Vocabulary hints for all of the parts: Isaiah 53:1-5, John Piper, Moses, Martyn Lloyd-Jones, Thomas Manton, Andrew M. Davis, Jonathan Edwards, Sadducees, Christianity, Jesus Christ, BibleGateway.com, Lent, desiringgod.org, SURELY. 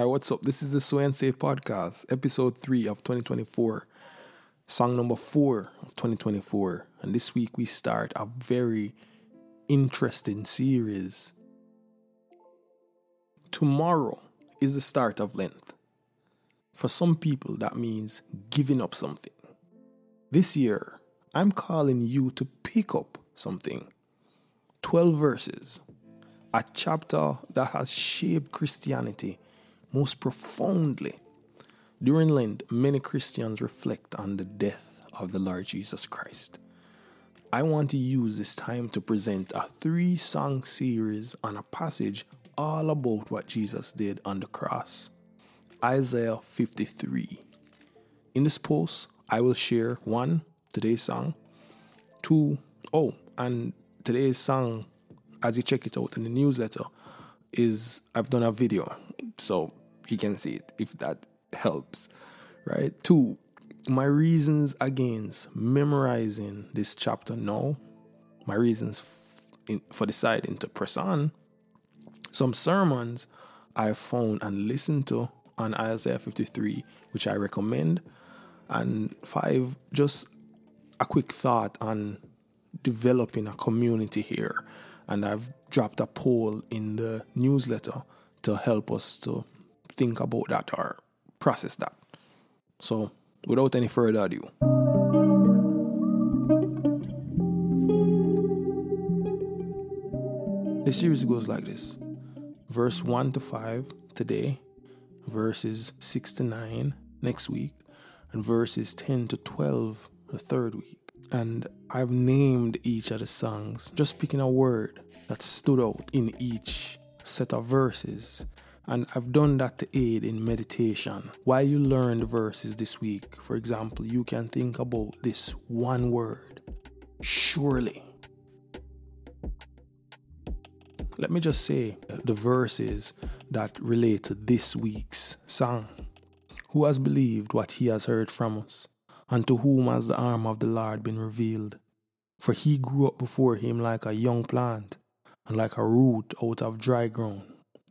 Hi, what's up? This is the So and Save podcast, episode 3 of 2024, song number 4 of 2024. And this week we start a very interesting series. Tomorrow is the start of Lent. For some people, that means giving up something. This year, I'm calling you to pick up something. 12 verses, a chapter that has shaped Christianity most profoundly. During Lent, many Christians reflect on the death of the Lord Jesus Christ. I want to use this time to present a 3-song series on a passage all about what Jesus did on the cross. Isaiah 53. In this post, I will share 1, today's song, 2, and today's song, as you check it out in the newsletter, is I've done a video, so you can see it if that helps, right? 2, my reasons against memorizing this chapter now, my reasons for deciding to press on, some sermons I found and listened to on Isaiah 53, which I recommend, and 5, just a quick thought on developing a community here. And I've dropped a poll in the newsletter to help us to think about that or process that. So, without any further ado. The series goes like this. Verse 1-5 today, verses 6-9 next week, and verses 10-12 the third week. And I've named each of the songs, just picking a word that stood out in each set of verses. And I've done that to aid in meditation. While you learn the verses this week, for example, you can think about this one word, surely. Let me just say the verses that relate to this week's song. Who has believed what he has heard from us? And to whom has the arm of the Lord been revealed? For he grew up before him like a young plant, and like a root out of dry ground.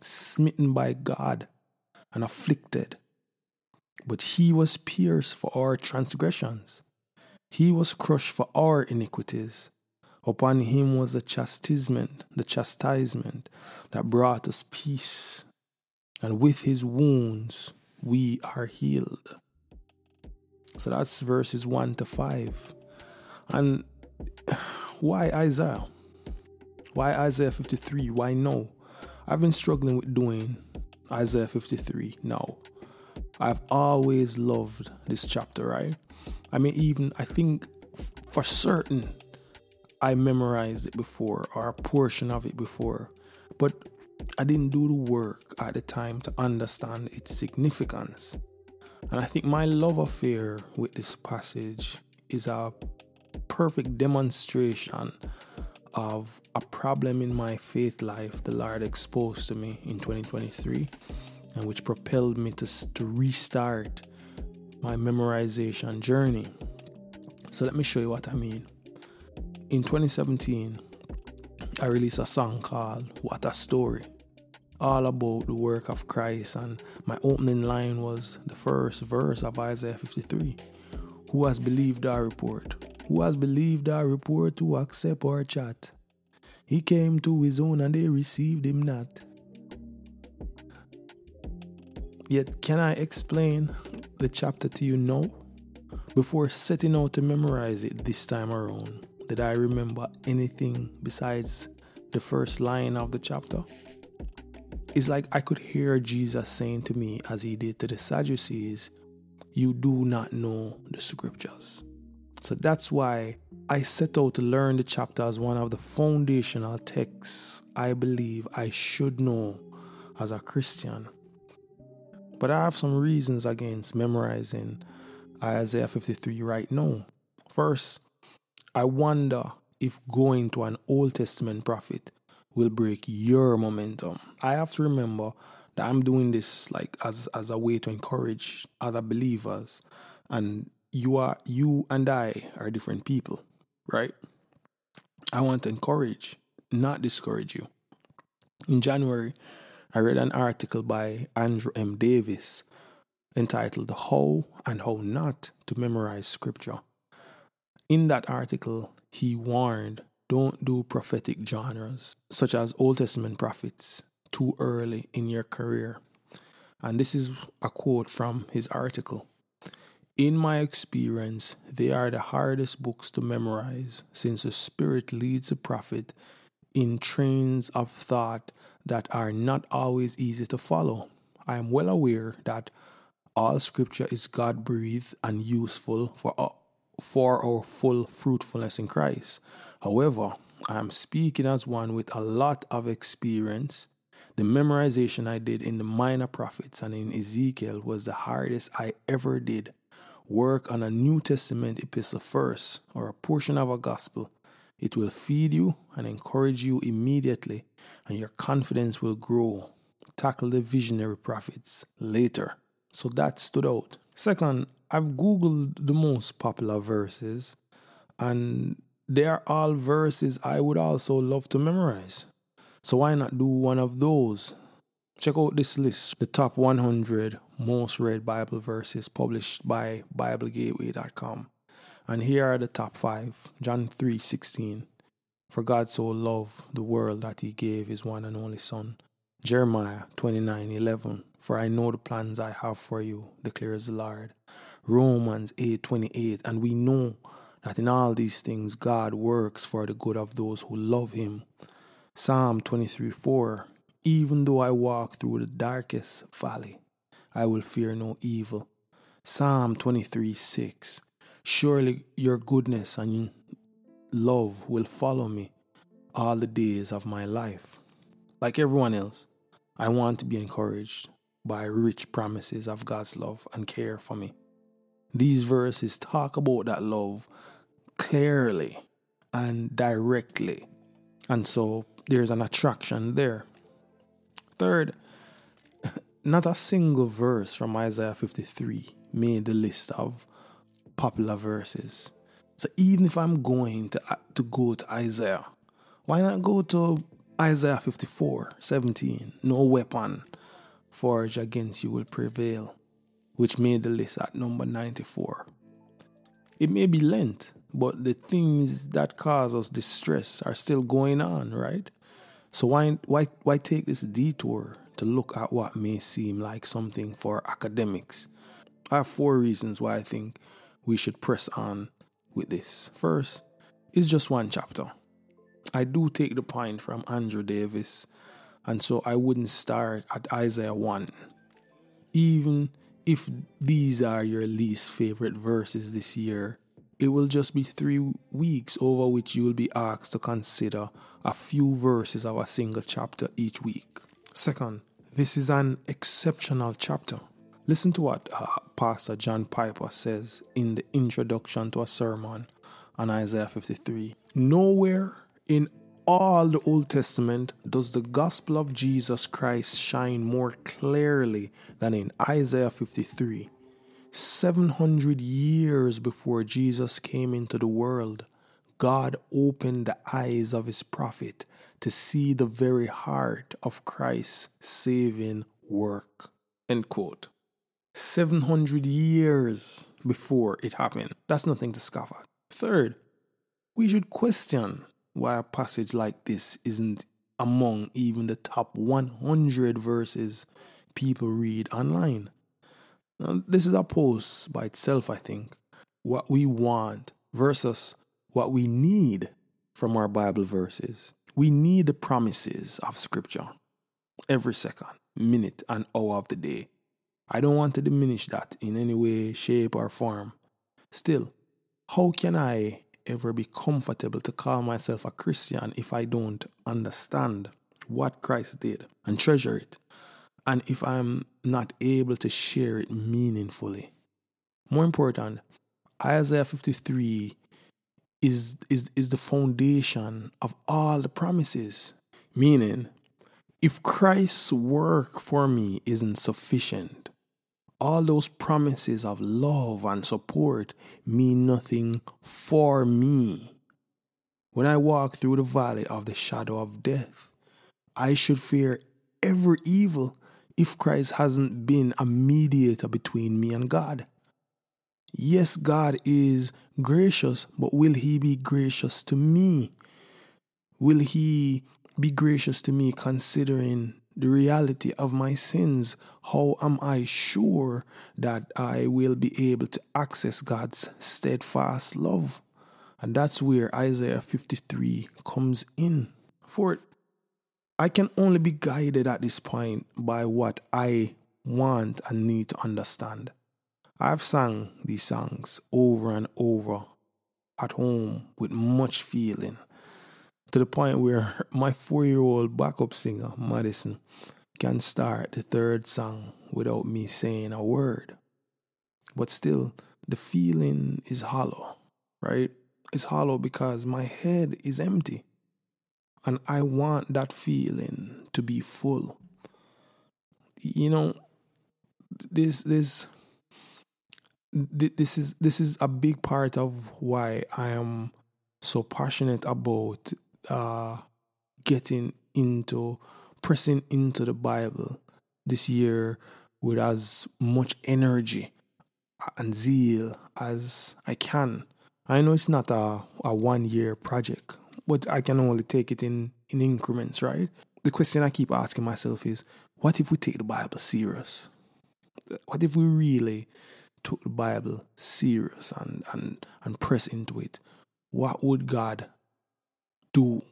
smitten by God, and afflicted. But he was pierced for our transgressions. He was crushed for our iniquities. Upon him was the chastisement that brought us peace, and with his wounds we are healed. So that's verses 1-5. And why Isaiah? Why Isaiah 53? Why now? I've been struggling with doing Isaiah 53 now. I've always loved this chapter, right? I mean, I think for certain I memorized it before, or a portion of it before, but I didn't do the work at the time to understand its significance. And I think my love affair with this passage is a perfect demonstration of a problem in my faith life the Lord exposed to me in 2023, and which propelled me to restart my memorization journey. So let me show you what I mean. In 2017, I released a song called What a Story, all about the work of Christ, and my opening line was the first verse of Isaiah 53. Who has believed our report? Who has believed our report to accept our chat? He came to his own and they received him not. Yet can I explain the chapter to you now? Before setting out to memorize it this time around, did I remember anything besides the first line of the chapter? It's like I could hear Jesus saying to me, as he did to the Sadducees, you do not know the scriptures. So that's why I set out to learn the chapter as one of the foundational texts I believe I should know as a Christian. But I have some reasons against memorizing Isaiah 53 right now. First, I wonder if going to an Old Testament prophet will break your momentum. I have to remember that I'm doing this like as a way to encourage other believers, and you and I are different people, right? I want to encourage, not discourage you. In January, I read an article by Andrew M. Davis entitled "How and How Not to Memorize Scripture." In that article, he warned, don't do prophetic genres such as Old Testament prophets too early in your career. And this is a quote from his article. "In my experience, they are the hardest books to memorize, since the Spirit leads the prophet in trains of thought that are not always easy to follow. I am well aware that all scripture is God-breathed and useful for our full fruitfulness in Christ. However, I am speaking as one with a lot of experience. The memorization I did in the minor prophets and in Ezekiel was the hardest I ever did. Work on a New Testament epistle first, or a portion of a gospel. It will feed you and encourage you immediately, and your confidence will grow. Tackle the visionary prophets later." So that stood out. Second, I've Googled the most popular verses, and they are all verses I would also love to memorize. So why not do one of those? Check out this list, the top 100 most read Bible verses published by BibleGateway.com. And here are the top 5. John 3:16. "For God so loved the world that he gave his one and only son." Jeremiah 29:11. "For I know the plans I have for you, declares the Lord." Romans 8:28. "And we know that in all these things God works for the good of those who love him." Psalm 23:4. "Even though I walk through the darkest valley, I will fear no evil." Psalm 23:6. "Surely your goodness and love will follow me all the days of my life." Like everyone else, I want to be encouraged by rich promises of God's love and care for me. These verses talk about that love clearly and directly, and so there's an attraction there. Third, not a single verse from Isaiah 53 made the list of popular verses. So even if I'm going to go to Isaiah, why not go to Isaiah 54:17? "No weapon forged against you will prevail," which made the list at number 94. It may be Lent, but the things that cause us distress are still going on, right? So why take this detour to look at what may seem like something for academics? I have 4 reasons why I think we should press on with this. First, it's just one chapter. I do take the point from Andrew Davis, and so I wouldn't start at Isaiah 1. Even if these are your least favorite verses this year, it will just be 3 weeks over which you will be asked to consider a few verses of a single chapter each week. Second, this is an exceptional chapter. Listen to what Pastor John Piper says in the introduction to a sermon on Isaiah 53. "Nowhere in all the Old Testament does the gospel of Jesus Christ shine more clearly than in Isaiah 53. 700 years before Jesus came into the world, God opened the eyes of his prophet to see the very heart of Christ's saving work." End quote. 700 years before it happened. That's nothing to scoff at. Third, we should question why a passage like this isn't among even the top 100 verses people read online. Now, this is a post by itself, I think. What we want versus what we need from our Bible verses. We need the promises of Scripture every second, minute, and hour of the day. I don't want to diminish that in any way, shape, or form. Still, how can I ever be comfortable to call myself a Christian if I don't understand what Christ did and treasure it? and if I'm not able to share it meaningfully. More important, Isaiah 53 is the foundation of all the promises. Meaning, if Christ's work for me isn't sufficient, all those promises of love and support mean nothing for me. When I walk through the valley of the shadow of death, I should fear every evil if Christ hasn't been a mediator between me and God. Yes, God is gracious, but will He be gracious to me? Will He be gracious to me considering the reality of my sins? How am I sure that I will be able to access God's steadfast love? And that's where Isaiah 53 comes in. Fourth, I can only be guided at this point by what I want and need to understand. I've sung these songs over and over at home with much feeling, to the point where my 4-year-old backup singer, Madison, can start the third song without me saying a word. But still, the feeling is hollow, right? It's hollow because my head is empty. And I want that feeling to be full. You know, this is a big part of why I am so passionate about pressing into the Bible this year with as much energy and zeal as I can. I know it's not a 1-year project, but I can only take it in increments, right? The question I keep asking myself is, what if we take the Bible serious? What if we really took the Bible serious and press into it? What would God do?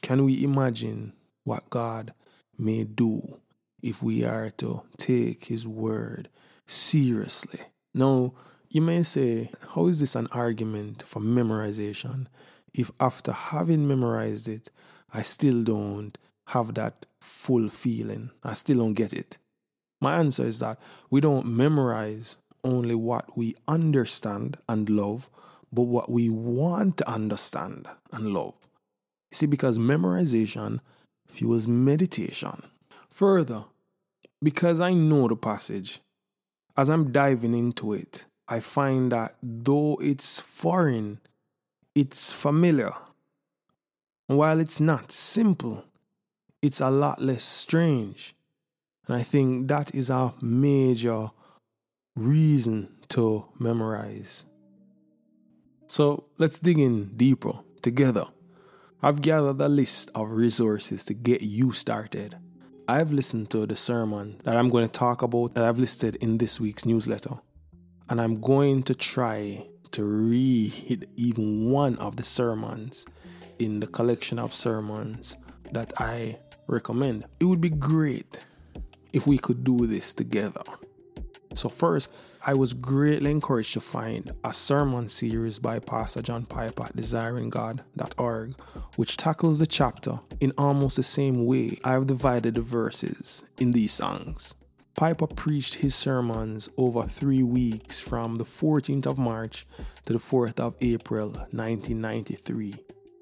Can we imagine what God may do if we are to take His word seriously? Now, you may say, how is this an argument for memorization if after having memorized it, I still don't have that full feeling? I still don't get it. My answer is that we don't memorize only what we understand and love, but what we want to understand and love. You see, because memorization fuels meditation. Further, because I know the passage, as I'm diving into it, I find that though it's foreign, it's familiar. And while it's not simple, it's a lot less strange. And I think that is a major reason to memorize. So let's dig in deeper together. I've gathered a list of resources to get you started. I've listened to the sermon that I'm going to talk about that I've listed in this week's newsletter. And I'm going to try to read even one of the sermons in the collection of sermons that I recommend. It would be great if we could do this together. So first, I was greatly encouraged to find a sermon series by Pastor John Piper at desiringgod.org, which tackles the chapter in almost the same way I've divided the verses in these songs. Piper preached his sermons over 3 weeks from the 14th of March to the 4th of April, 1993.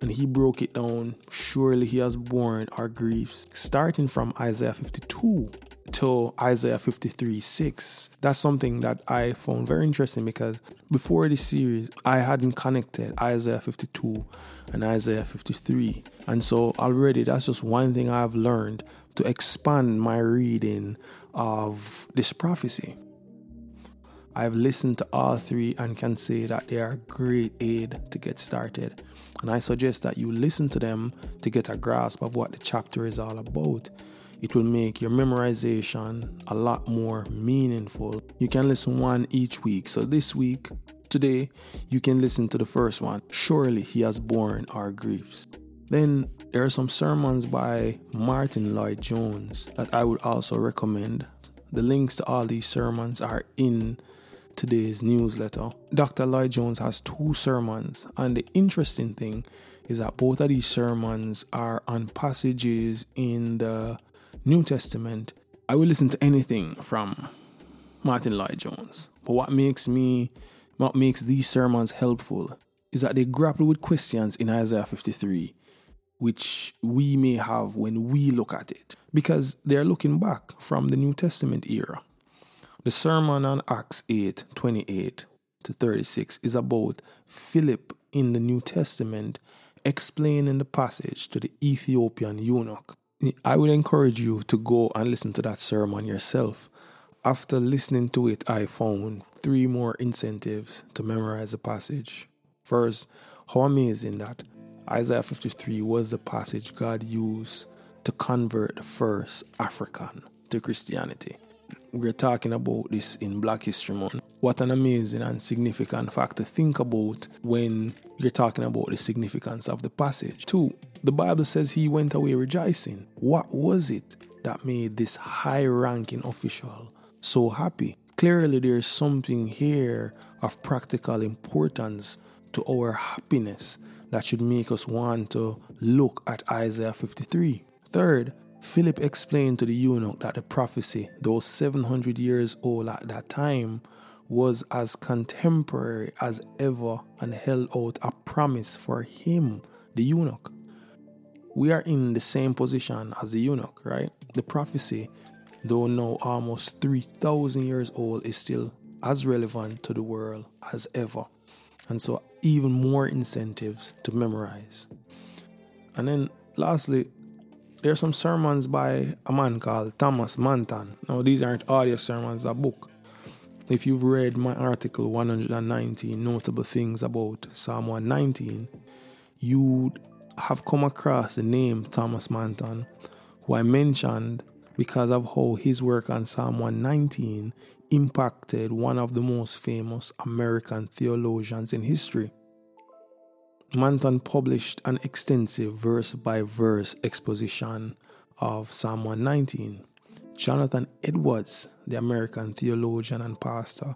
And he broke it down, surely He has borne our griefs, starting from Isaiah 52 to Isaiah 53:6. That's something that I found very interesting because before this series, I hadn't connected Isaiah 52 and Isaiah 53. And so already that's just one thing I've learned to expand my reading of this prophecy. I've listened to all three and can say that they are a great aid to get started. And I suggest that you listen to them to get a grasp of what the chapter is all about. It will make your memorization a lot more meaningful. You can listen one each week. So this week, today, you can listen to the first one. Surely He has borne our griefs. Then there are some sermons by Martyn Lloyd-Jones that I would also recommend. The links to all these sermons are in today's newsletter. Dr. Lloyd-Jones has 2 sermons, and the interesting thing is that both of these sermons are on passages in the New Testament I will listen to anything from Martyn Lloyd-Jones. But what makes these sermons helpful is that they grapple with questions in Isaiah 53, which we may have when we look at it, because they are looking back from the New Testament era. The sermon on Acts 8:28-36 is about Philip in the New Testament explaining the passage to the Ethiopian eunuch. I would encourage you to go and listen to that sermon yourself. After listening to it, I found 3 more incentives to memorize the passage. First, how amazing that Isaiah 53 was the passage God used to convert the first African to Christianity. We're talking about this in Black History Month. What an amazing and significant fact to think about when you're talking about the significance of the passage. 2, the Bible says he went away rejoicing. What was it that made this high-ranking official so happy? Clearly, there's something here of practical importance to our happiness that should make us want to look at Isaiah 53. 3rd, Philip explained to the eunuch that the prophecy, though 700 years old at that time, was as contemporary as ever and held out a promise for him, the eunuch. We are in the same position as the eunuch, right? The prophecy, though now almost 3,000 years old, is still as relevant to the world as ever. And so even more incentives to memorize. And then lastly, there are some sermons by a man called Thomas Manton. Now, these aren't audio sermons, they're a book. If you've read my article 119, Notable Things About Psalm 119, you have come across the name Thomas Manton, who I mentioned because of how his work on Psalm 119 impacted one of the most famous American theologians in history. Manton published an extensive verse-by-verse exposition of Psalm 119. Jonathan Edwards, the American theologian and pastor,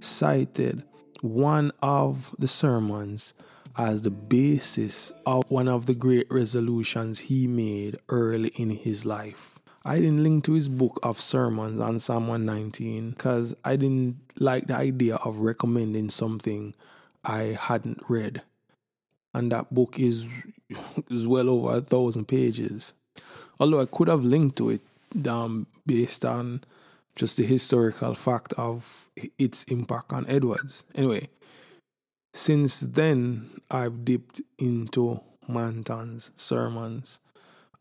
cited one of the sermons as the basis of one of the great resolutions he made early in his life. I didn't link to his book of sermons on Psalm 119 because I didn't like the idea of recommending something I hadn't read. And that book is well over 1,000 pages. Although I could have linked to it based on just the historical fact of its impact on Edwards. Anyway, since then, I've dipped into Manton's sermons.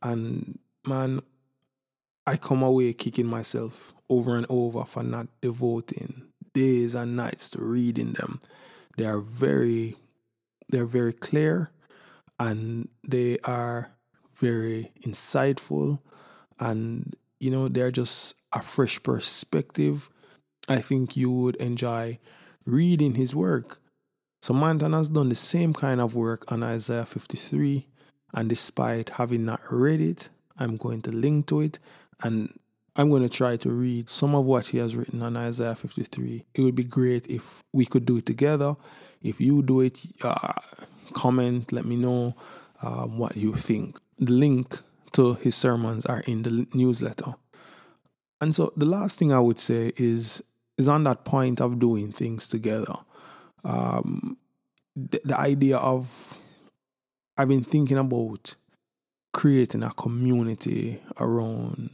And man, I come away kicking myself over and over for not devoting days and nights to reading them. They're very clear, and they are very insightful, and, you know, they're just a fresh perspective. I think you would enjoy reading his work. So Manton has done the same kind of work on Isaiah 53, and despite having not read it, I'm going to link to it, and I'm going to try to read some of what he has written on Isaiah 53. It would be great if we could do it together. If you do it, comment, let me know what you think. The link to his sermons are in the newsletter. And so the last thing I would say is on that point of doing things together. The idea of, I've been thinking about creating a community around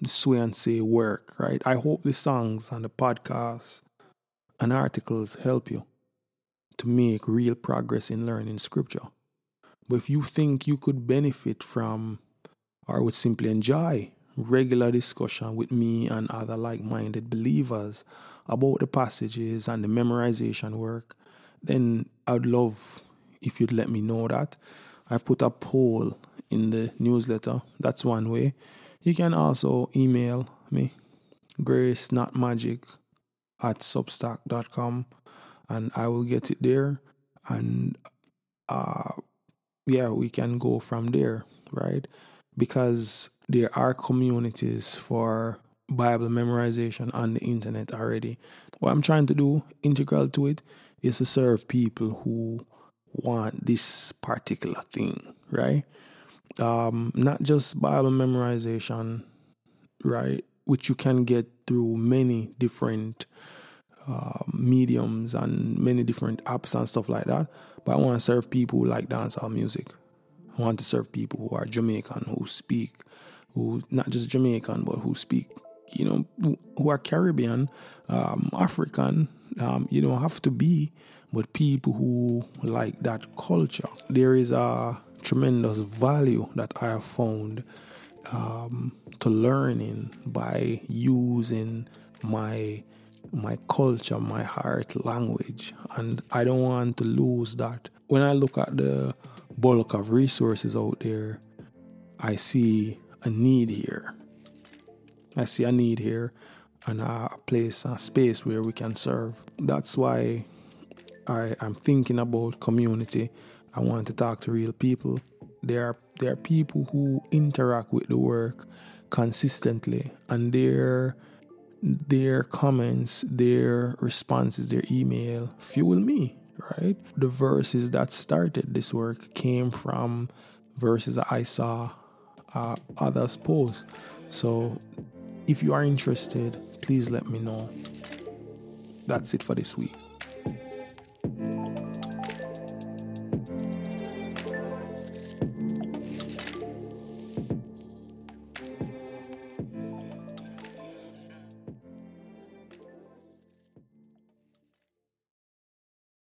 the Sway and Say work, right? I hope the songs and the podcasts and articles help you to make real progress in learning scripture. But if you think you could benefit from or would simply enjoy regular discussion with me and other like-minded believers about the passages and the memorization work, then I'd love if you'd let me know that. I've put a poll in the newsletter. That's one way. You can also email me, gracenotmagic@substack.com, and I will get it there, and we can go from there, right? Because there are communities for Bible memorization on the internet already. What I'm trying to do, integral to it, is to serve people who want this particular thing, right? Not just Bible memorization, right? which you can get through many different mediums and many different apps and stuff like that. But I want to serve people who like dancehall music. I want to serve people who are Jamaican, who speak, who not just Jamaican, but who speak, you know, who are Caribbean, African. You don't have to be, but people who like that culture. There is a tremendous value that I have found to learning by using my culture, my heart language, and I don't want to lose that. When I look at the bulk of resources out there, I see a need here. I see a need here and a place, a space where we can serve. That's why I'm thinking about community. I want to talk to real people. There are people who interact with the work consistently, and their comments, their responses, their email fuel me, right? The verses that started this work came from verses I saw others post. So if you are interested, please let me know. That's it for this week.